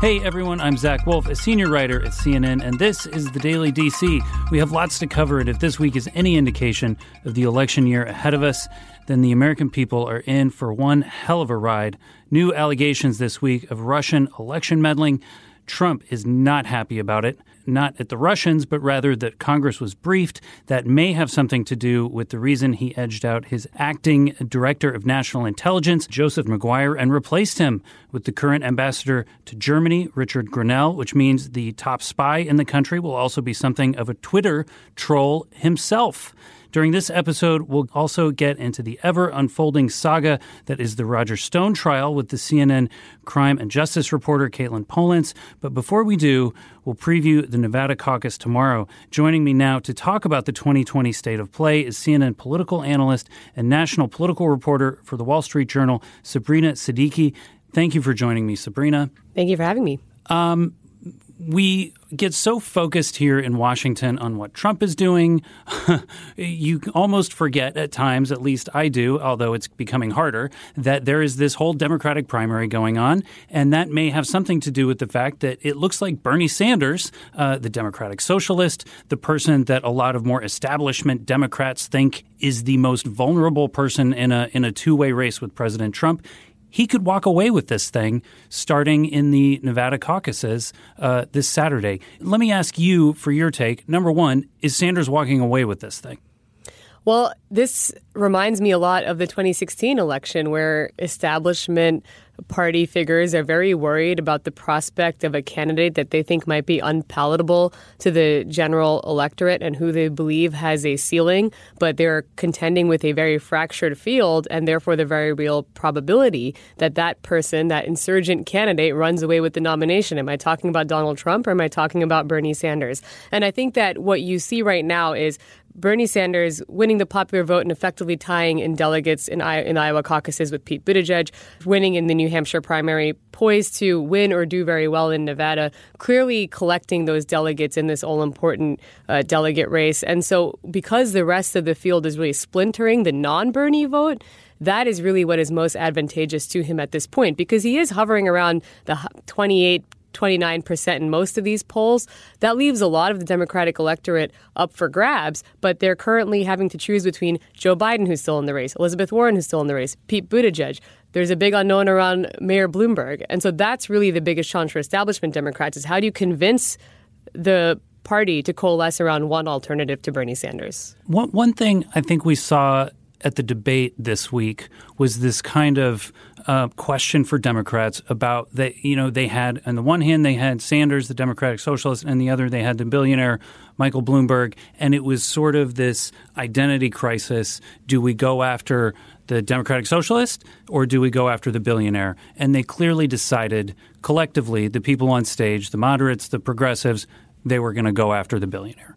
Hey everyone, I'm Zach Wolf, a senior writer at CNN, and this is The Daily DC. We have lots to cover, and if this week is any indication of the election year ahead of us, then the American people are in for one hell of a ride. New allegations this week of Russian election meddling. Trump is not happy about it, not at the Russians, but rather that Congress was briefed. That may have something to do with the reason he edged out his acting director of national intelligence, Joseph Maguire, and replaced him with the current ambassador to Germany, Richard Grenell, which means the top spy in the country will also be something of a Twitter troll himself. During this episode, we'll also get into the ever-unfolding saga that is the Roger Stone trial with the CNN crime and justice reporter Katelyn Polantz. But before we do, we'll preview the Nevada caucus tomorrow. Joining me now to talk about the 2020 state of play is CNN political analyst and national political reporter for The Wall Street Journal, Sabrina Siddiqui. Thank you for joining me, Sabrina. Thank you for having me. We get so focused here in Washington on what Trump is doing. You almost forget at times, at least I do, although it's becoming harder, that there is this whole Democratic primary going on. And that may have something to do with the fact that it looks like Bernie Sanders, the Democratic socialist, the person that a lot of more establishment Democrats think is the most vulnerable person in a two-way race with President Trump, he could walk away with this thing starting in the Nevada caucuses this Saturday. Let me ask you for your take. Number one, is Sanders walking away with this thing? Well, this reminds me a lot of the 2016 election where establishment party figures are very worried about the prospect of a candidate that they think might be unpalatable to the general electorate and who they believe has a ceiling, but they're contending with a very fractured field and therefore the very real probability that that person, that insurgent candidate, runs away with the nomination. Am I talking about Donald Trump or am I talking about Bernie Sanders? And I think that what you see right now is Bernie Sanders winning the popular vote and effectively tying in delegates in Iowa caucuses with Pete Buttigieg, winning in the New Hampshire primary, poised to win or do very well in Nevada, clearly collecting those delegates in this all-important delegate race. And so because the rest of the field is really splintering the non-Bernie vote, that is really what is most advantageous to him at this point, because he is hovering around the 28-29% in most of these polls. That leaves a lot of the Democratic electorate up for grabs, but they're currently having to choose between Joe Biden, who's still in the race, Elizabeth Warren, who's still in the race, Pete Buttigieg. There's a big unknown around Mayor Bloomberg. And so that's really the biggest challenge for establishment Democrats is how do you convince the party to coalesce around one alternative to Bernie Sanders? One thing I think we saw at the debate this week was this kind of question for Democrats about that. You know, they had on the one hand, they had Sanders, the Democratic socialist, and the other they had the billionaire Michael Bloomberg. And it was sort of this identity crisis. Do we go after the Democratic socialist or do we go after the billionaire? And they clearly decided collectively, the people on stage, the moderates, the progressives, they were going to go after the billionaire.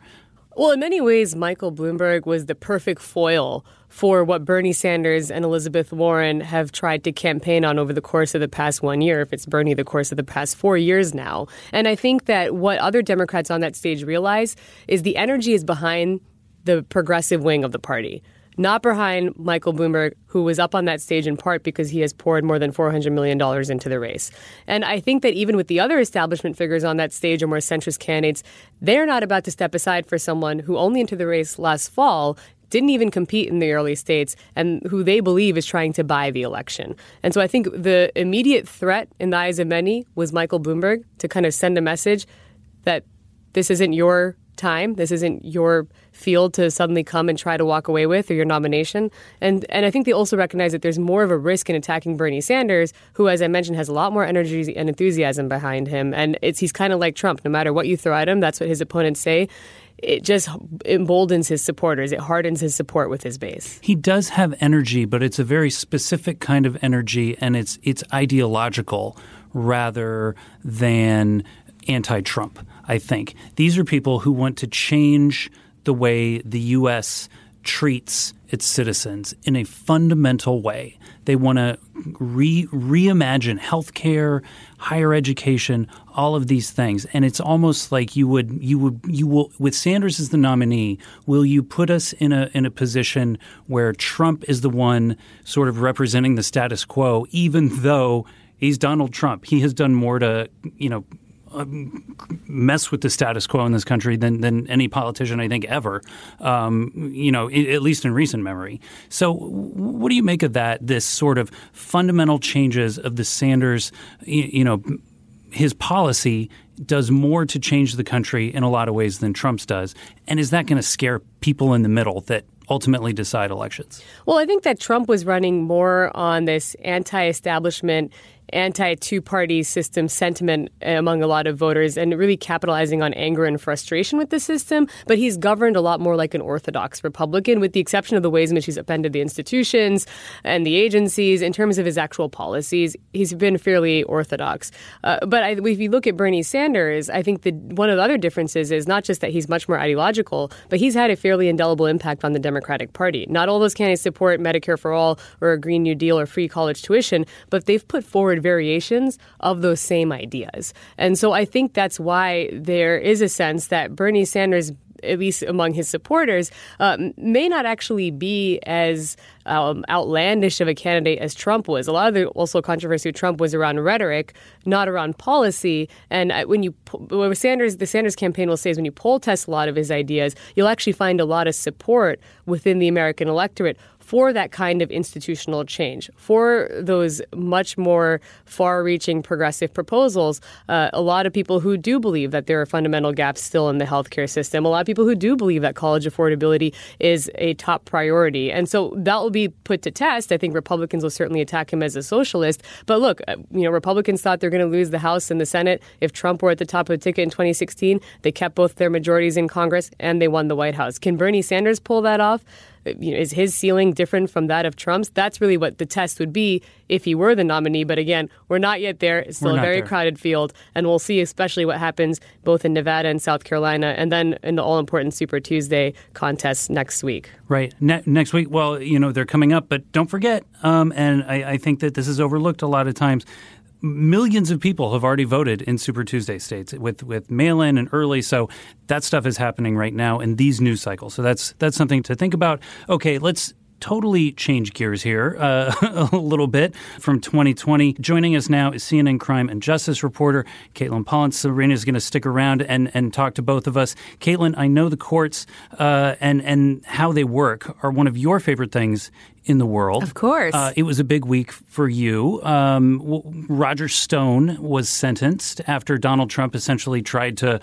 Well, in many ways, Michael Bloomberg was the perfect foil for what Bernie Sanders and Elizabeth Warren have tried to campaign on over the course of the past 1 year, if it's Bernie, the course of the past 4 years now. And I think that what other Democrats on that stage realize is the energy is behind the progressive wing of the party, not behind Michael Bloomberg, who was up on that stage in part because he has poured more than $400 million into the race. And I think that even with the other establishment figures on that stage or more centrist candidates, they're not about to step aside for someone who only entered the race last fall didn't even compete in the early states, and who they believe is trying to buy the election. And so I think the immediate threat in the eyes of many was Michael Bloomberg to kind of send a message that this isn't your time, this isn't your field to suddenly come and try to walk away with or your nomination. And I think they also recognize that there's more of a risk in attacking Bernie Sanders, who, as I mentioned, has a lot more energy and enthusiasm behind him. And he's kind of like Trump. No matter what you throw at him, that's what his opponents say. it just emboldens his supporters. It hardens his support with his base. He does have energy, but it's a very specific kind of energy, and it's ideological rather than anti-Trump, I think. These are people who want to change the way the U.S. treats its citizens in a fundamental way. They want to reimagine healthcare, higher education, all of these things. And it's almost like you will with Sanders as the nominee, will you put us in a position where Trump is the one sort of representing the status quo, even though he's Donald Trump? He has done more to, mess with the status quo in this country than any politician, I think, ever, at least in recent memory. So what do you make of that, this sort of fundamental changes of the Sanders, his policy does more to change the country in a lot of ways than Trump's does. And is that going to scare people in the middle that ultimately decide elections? Well, I think that Trump was running more on this anti-establishment, anti-two-party system sentiment among a lot of voters and really capitalizing on anger and frustration with the system. But he's governed a lot more like an orthodox Republican, with the exception of the ways in which he's upended the institutions and the agencies. In terms of his actual policies, he's been fairly orthodox. But if you look at Bernie Sanders, I think one of the other differences is not just that he's much more ideological, but he's had a fairly indelible impact on the Democratic Party. Not all those candidates support Medicare for All or a Green New Deal or free college tuition, but they've put forward variations of those same ideas. And so I think that's why there is a sense that Bernie Sanders, at least among his supporters, may not actually be as outlandish of a candidate as Trump was. A lot of the also controversy with Trump was around rhetoric, not around policy. And when you with Sanders, the Sanders campaign will say is when you poll test a lot of his ideas, you'll actually find a lot of support within the American electorate for that kind of institutional change, for those much more far-reaching progressive proposals. A lot of people who do believe that there are fundamental gaps still in the healthcare system, a lot of people who do believe that college affordability is a top priority. And so that will be put to test. I think Republicans will certainly attack him as a socialist. But look, Republicans thought they're going to lose the House and the Senate if Trump were at the top of the ticket in 2016. They kept both their majorities in Congress and they won the White House. Can Bernie Sanders pull that off? Is his ceiling different from that of Trump's? That's really what the test would be if he were the nominee. But again, we're not yet there. It's still a very crowded field. And we'll see especially what happens both in Nevada and South Carolina and then in the all-important Super Tuesday contest next week. Right. Next week. Well, they're coming up. But don't forget, and I think that this is overlooked a lot of times, millions of people have already voted in Super Tuesday states with mail-in and early. So that stuff is happening right now in these news cycles. So that's something to think about. Okay, let's totally change gears here a little bit from 2020. Joining us now is CNN crime and justice reporter Katelyn Polantz. Sabrina is going to stick around and talk to both of us. Katelyn, I know the courts and how they work are one of your favorite things in the world. Of course. It was a big week for you. Roger Stone was sentenced after Donald Trump essentially tried to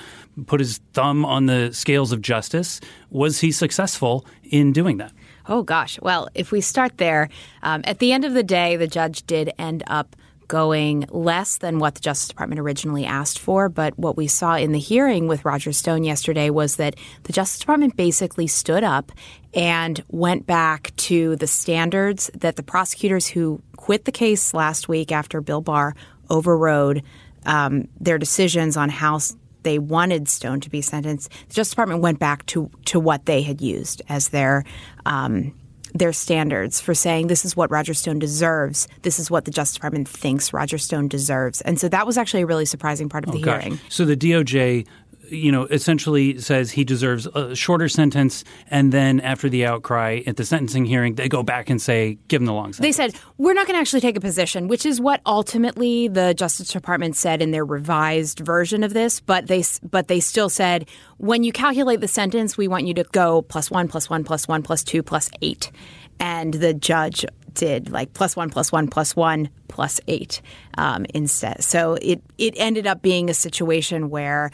put his thumb on the scales of justice. Was he successful in doing that? Oh, gosh. Well, if we start there, at the end of the day, the judge did end up going less than what the Justice Department originally asked for. But what we saw in the hearing with Roger Stone yesterday was that the Justice Department basically stood up and went back to the standards that the prosecutors who quit the case last week after Bill Barr overrode their decisions on how they wanted Stone to be sentenced. The Justice Department went back to what they had used as their standards for saying this is what Roger Stone deserves. This is what the Justice Department thinks Roger Stone deserves. And so that was actually a really surprising part of the hearing. So the DOJ, essentially says he deserves a shorter sentence. And then after the outcry at the sentencing hearing, they go back and say, give him the long sentence. They said, we're not going to actually take a position, which is what ultimately the Justice Department said in their revised version of this. But they still said, when you calculate the sentence, we want you to go plus one, plus one, plus one, plus two, plus eight. And the judge did like plus one, plus one, plus one, plus eight instead. So it ended up being a situation where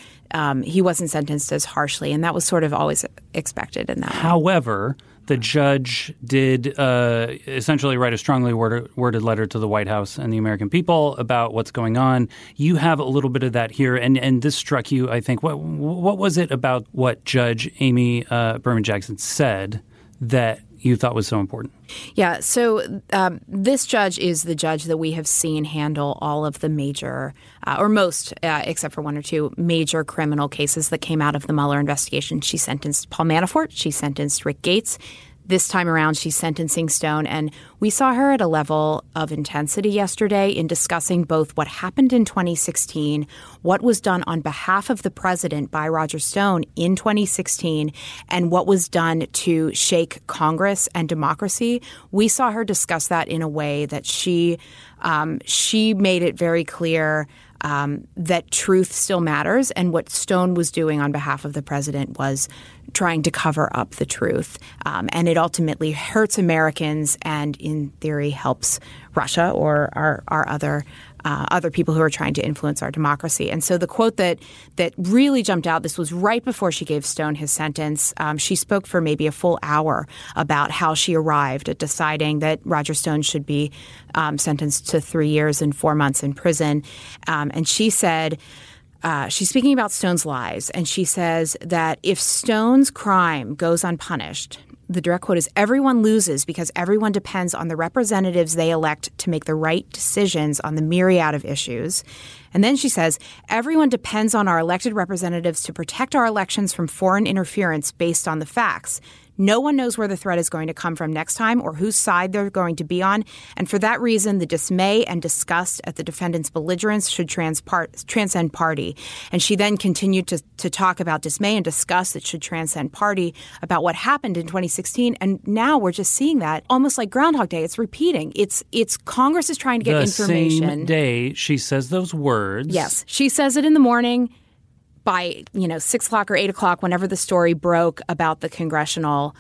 he wasn't sentenced as harshly. And that was sort of always expected in that way. However, The judge did essentially write a strongly worded letter to the White House and the American people about what's going on. You have a little bit of that here, and this struck you, I think. What was it about what Judge Amy Berman Jackson said that you thought was so important? Yeah. So this judge is the judge that we have seen handle all of the major or most, except for one or two, major criminal cases that came out of the Mueller investigation. She sentenced Paul Manafort. She sentenced Rick Gates. This time around, she's sentencing Stone. And we saw her at a level of intensity yesterday in discussing both what happened in 2016, what was done on behalf of the president by Roger Stone in 2016, and what was done to shake Congress and democracy. We saw her discuss that in a way that she made it very clear that truth still matters. And what Stone was doing on behalf of the president was trying to cover up the truth. And it ultimately hurts Americans and, in theory, helps Russia or our other people who are trying to influence our democracy. And so the quote that really jumped out, this was right before she gave Stone his sentence. She spoke for maybe a full hour about how she arrived at deciding that Roger Stone should be sentenced to 3 years and 4 months in prison. And she said, she's speaking about Stone's lies, and she says that if Stone's crime goes unpunished, the direct quote is, everyone loses because everyone depends on the representatives they elect to make the right decisions on the myriad of issues. And then she says, everyone depends on our elected representatives to protect our elections from foreign interference based on the facts. No one knows where the threat is going to come from next time or whose side they're going to be on. And for that reason, the dismay and disgust at the defendant's belligerence should transcend party. And she then continued to talk about dismay and disgust that should transcend party about what happened in 2016. And now we're just seeing that almost like Groundhog Day. It's repeating. It's Congress is trying to get information. The same day she says those words. Yes. She says it in the morning. By 6 o'clock or 8 o'clock, whenever the story broke about the congressional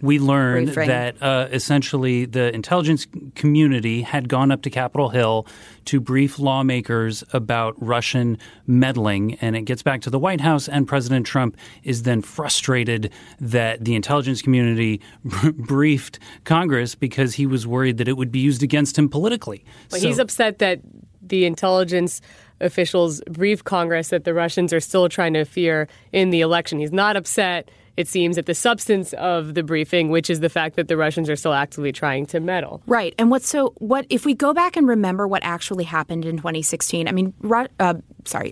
we learned briefing. That essentially the intelligence community had gone up to Capitol Hill to brief lawmakers about Russian meddling. And it gets back to the White House, and President Trump is then frustrated that the intelligence community briefed Congress because he was worried that it would be used against him politically. But he's upset that the intelligence officials briefed Congress that the Russians are still trying to interfere in the election. He's not upset, it seems, at the substance of the briefing, which is the fact that the Russians are still actively trying to meddle. Right. And if we go back and remember what actually happened in 2016,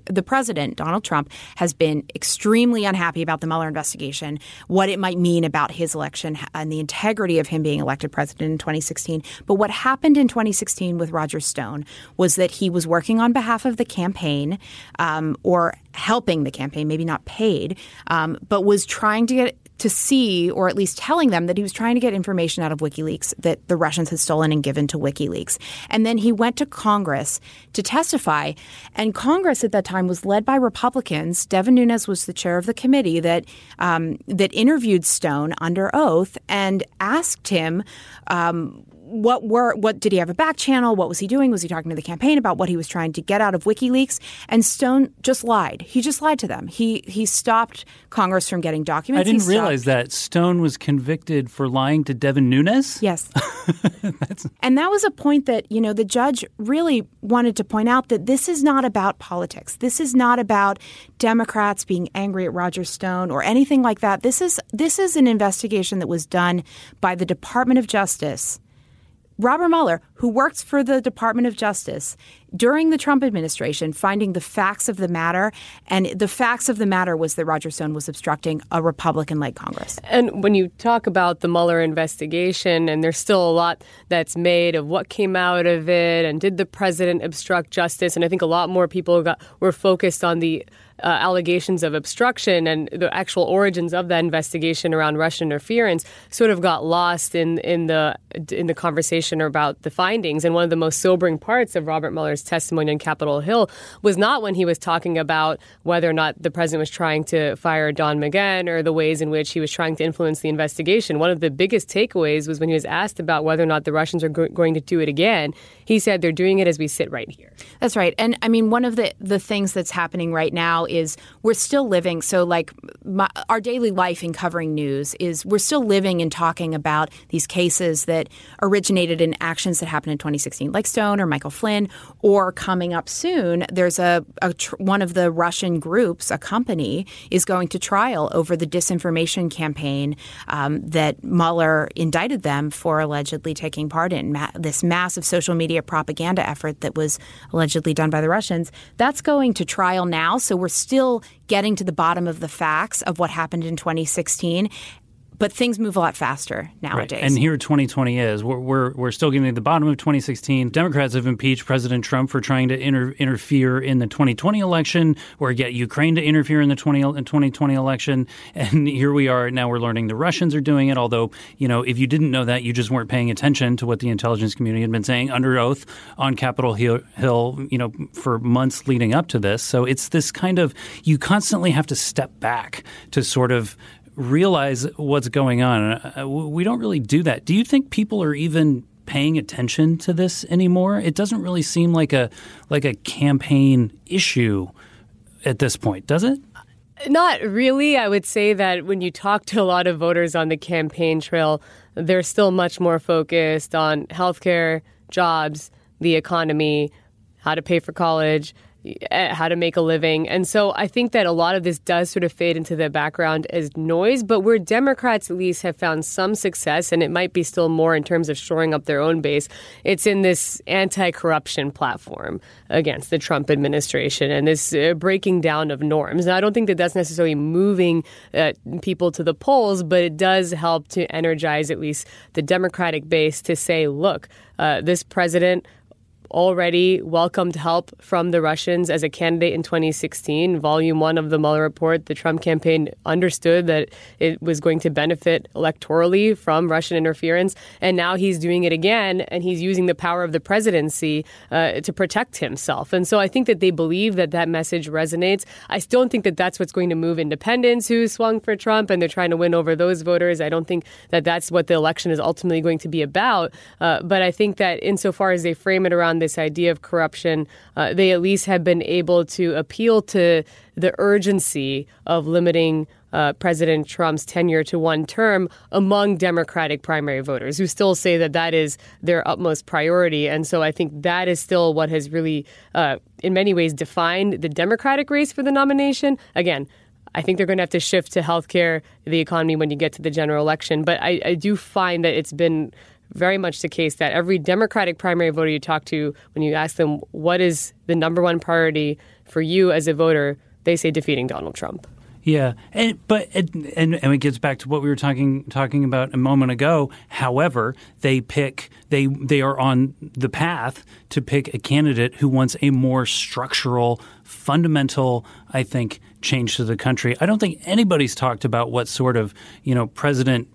the president, Donald Trump, has been extremely unhappy about the Mueller investigation, what it might mean about his election and the integrity of him being elected president in 2016. But what happened in 2016 with Roger Stone was that he was working on behalf of the campaign or helping the campaign, maybe not paid, but was trying to get to see, or at least telling them that he was trying to get information out of WikiLeaks that the Russians had stolen and given to WikiLeaks. And then he went to Congress to testify. And Congress at that time was led by Republicans. Devin Nunes was the chair of the committee that interviewed Stone under oath and asked him what did he have a back channel? What was he doing? Was he talking to the campaign about what he was trying to get out of WikiLeaks? And Stone just lied. He just lied to them. He stopped Congress from getting documents. I didn't realize that Stone was convicted for lying to Devin Nunes. Yes. And that was a point that, the judge really wanted to point out that this is not about politics. This is not about Democrats being angry at Roger Stone or anything like that. This is an investigation that was done by the Department of Justice. Robert Mueller, who worked for the Department of Justice during the Trump administration, finding the facts of the matter. And the facts of the matter was that Roger Stone was obstructing a Republican-led Congress. And when you talk about the Mueller investigation, and there's still a lot that's made of what came out of it, and did the president obstruct justice? And I think a lot more people were focused on the allegations of obstruction, and the actual origins of that investigation around Russian interference sort of got lost in the conversation about the findings. And one of the most sobering parts of Robert Mueller's testimony on Capitol Hill was not when he was talking about whether or not the president was trying to fire Don McGahn or the ways in which he was trying to influence the investigation. One of the biggest takeaways was when he was asked about whether or not the Russians are going to do it again. He said, they're doing it as we sit right here. That's right. And I mean, one of the things that's happening right now now is we're still living. So like our daily life in covering news is we're still living and talking about these cases that originated in actions that happened in 2016, like Stone or Michael Flynn, or coming up soon, there's one of the Russian groups, a company, is going to trial over the disinformation campaign that Mueller indicted them for allegedly taking part in, this massive social media propaganda effort that was allegedly done by the Russians. That's going to trial now. So we're still getting to the bottom of the facts of what happened in 2016. But things move a lot faster nowadays. Right. And here 2020 is. We're still getting to the bottom of 2016. Democrats have impeached President Trump for trying to interfere in the 2020 election or get Ukraine to interfere in the 2020 election. And here we are. Now we're learning the Russians are doing it. Although, you know, if you didn't know that, you just weren't paying attention to what the intelligence community had been saying under oath on Capitol Hill, you know, for months leading up to this. So it's this kind of – you constantly have to step back to sort of – realize what's going on. We don't really do that. Do you think people are even paying attention to this anymore? It doesn't really seem like a campaign issue at this point, does it? Not really. I would say that when you talk to a lot of voters on the campaign trail, they're still much more focused on healthcare, jobs, the economy, how to pay for college, how to make a living. And so I think that a lot of this does sort of fade into the background as noise, but where Democrats at least have found some success, and it might be still more in terms of shoring up their own base, it's in this anti-corruption platform against the Trump administration and this breaking down of norms. Now, I don't think that that's necessarily moving people to the polls, but it does help to energize at least the Democratic base to say, look, this president already welcomed help from the Russians as a candidate in 2016. Volume 1 of the Mueller report, the Trump campaign understood that it was going to benefit electorally from Russian interference. And now he's doing it again, and he's using the power of the presidency to protect himself. And so I think that they believe that that message resonates. I still don't think that that's what's going to move independents who swung for Trump, and they're trying to win over those voters. I don't think that that's what the election is ultimately going to be about. But I think that insofar as they frame it around this idea of corruption, they at least have been able to appeal to the urgency of limiting President Trump's tenure to one term among Democratic primary voters who still say that that is their utmost priority. And so I think that is still what has really, in many ways, defined the Democratic race for the nomination. Again, I think they're going to have to shift to healthcare, the economy when you get to the general election. But I do find that it's been very much the case that every Democratic primary voter you talk to, when you ask them, what is the number one priority for you as a voter, they say defeating Donald Trump. Yeah. And it gets back to what we were talking about a moment ago. However, they are on the path to pick a candidate who wants a more structural, fundamental, I think, change to the country. I don't think anybody's talked about what sort of, you know, President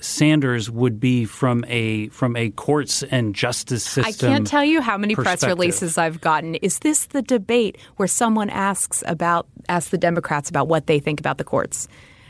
Sanders would be from a courts and justice system. I can't tell you how many press releases I've gotten. Is this the debate where someone asks the Democrats about what they think about the courts?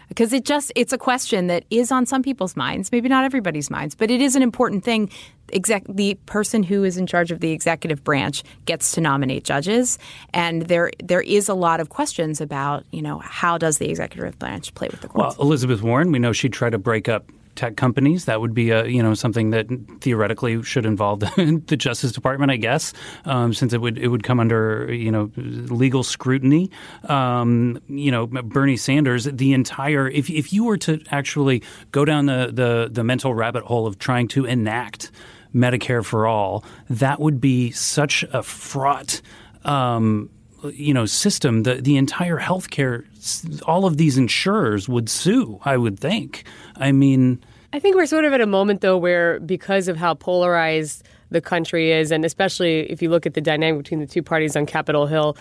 Because it's a question that is on some people's minds, maybe not everybody's minds, but it is an important thing. The person who is in charge of the executive branch gets to nominate judges, and there is a lot of questions about, you know, how does the executive branch play with the courts? Well, Elizabeth Warren, we know she tried to break up tech companies. That would be something that theoretically should involve the Justice Department, I guess, since it would come under legal scrutiny. Bernie Sanders, the entire if you were to actually go down the mental rabbit hole of trying to enact Medicare for All, that would be such a fraught system. The entire healthcare, all of these insurers would sue, I would think. I mean, I think we're sort of at a moment, though, where because of how polarized the country is, and especially if you look at the dynamic between the two parties on Capitol Hill,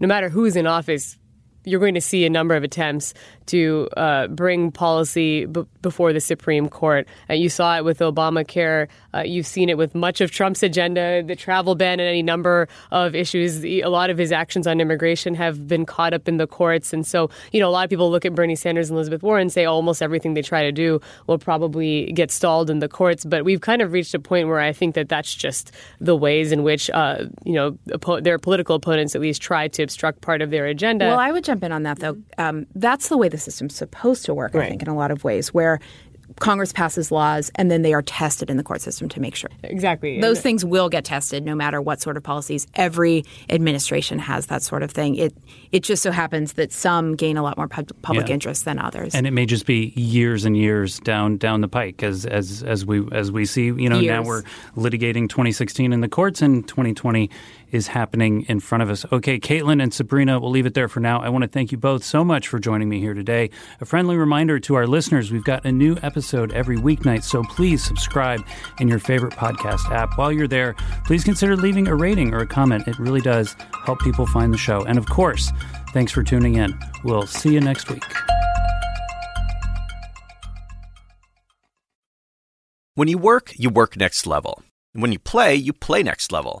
no matter who's in office, you're going to see a number of attempts to bring policy before the Supreme Court. You saw it with Obamacare. You've seen it with much of Trump's agenda, the travel ban and any number of issues. A lot of his actions on immigration have been caught up in the courts. And so, you know, a lot of people look at Bernie Sanders and Elizabeth Warren and say almost everything they try to do will probably get stalled in the courts. But we've kind of reached a point where I think that that's just the ways in which, their political opponents at least try to obstruct part of their agenda. Well, I would jump in on that, though. That's the way the system's supposed to work, right. I think, in a lot of ways, where Congress passes laws and then they are tested in the court system to make sure. Exactly. Those things will get tested no matter what sort of policies. Every administration has that sort of thing. It just so happens that some gain a lot more public interest than others. And it may just be years and years down the pike as we see, years. Now we're litigating 2016 in the courts and 2020 is happening in front of us. Okay, Katelyn and Sabrina, we'll leave it there for now. I want to thank you both so much for joining me here today. A friendly reminder to our listeners, we've got a new episode every weeknight, so please subscribe in your favorite podcast app. While you're there, please consider leaving a rating or a comment. It really does help people find the show. And of course, thanks for tuning in. We'll see you next week. When you work next level. When you play next level.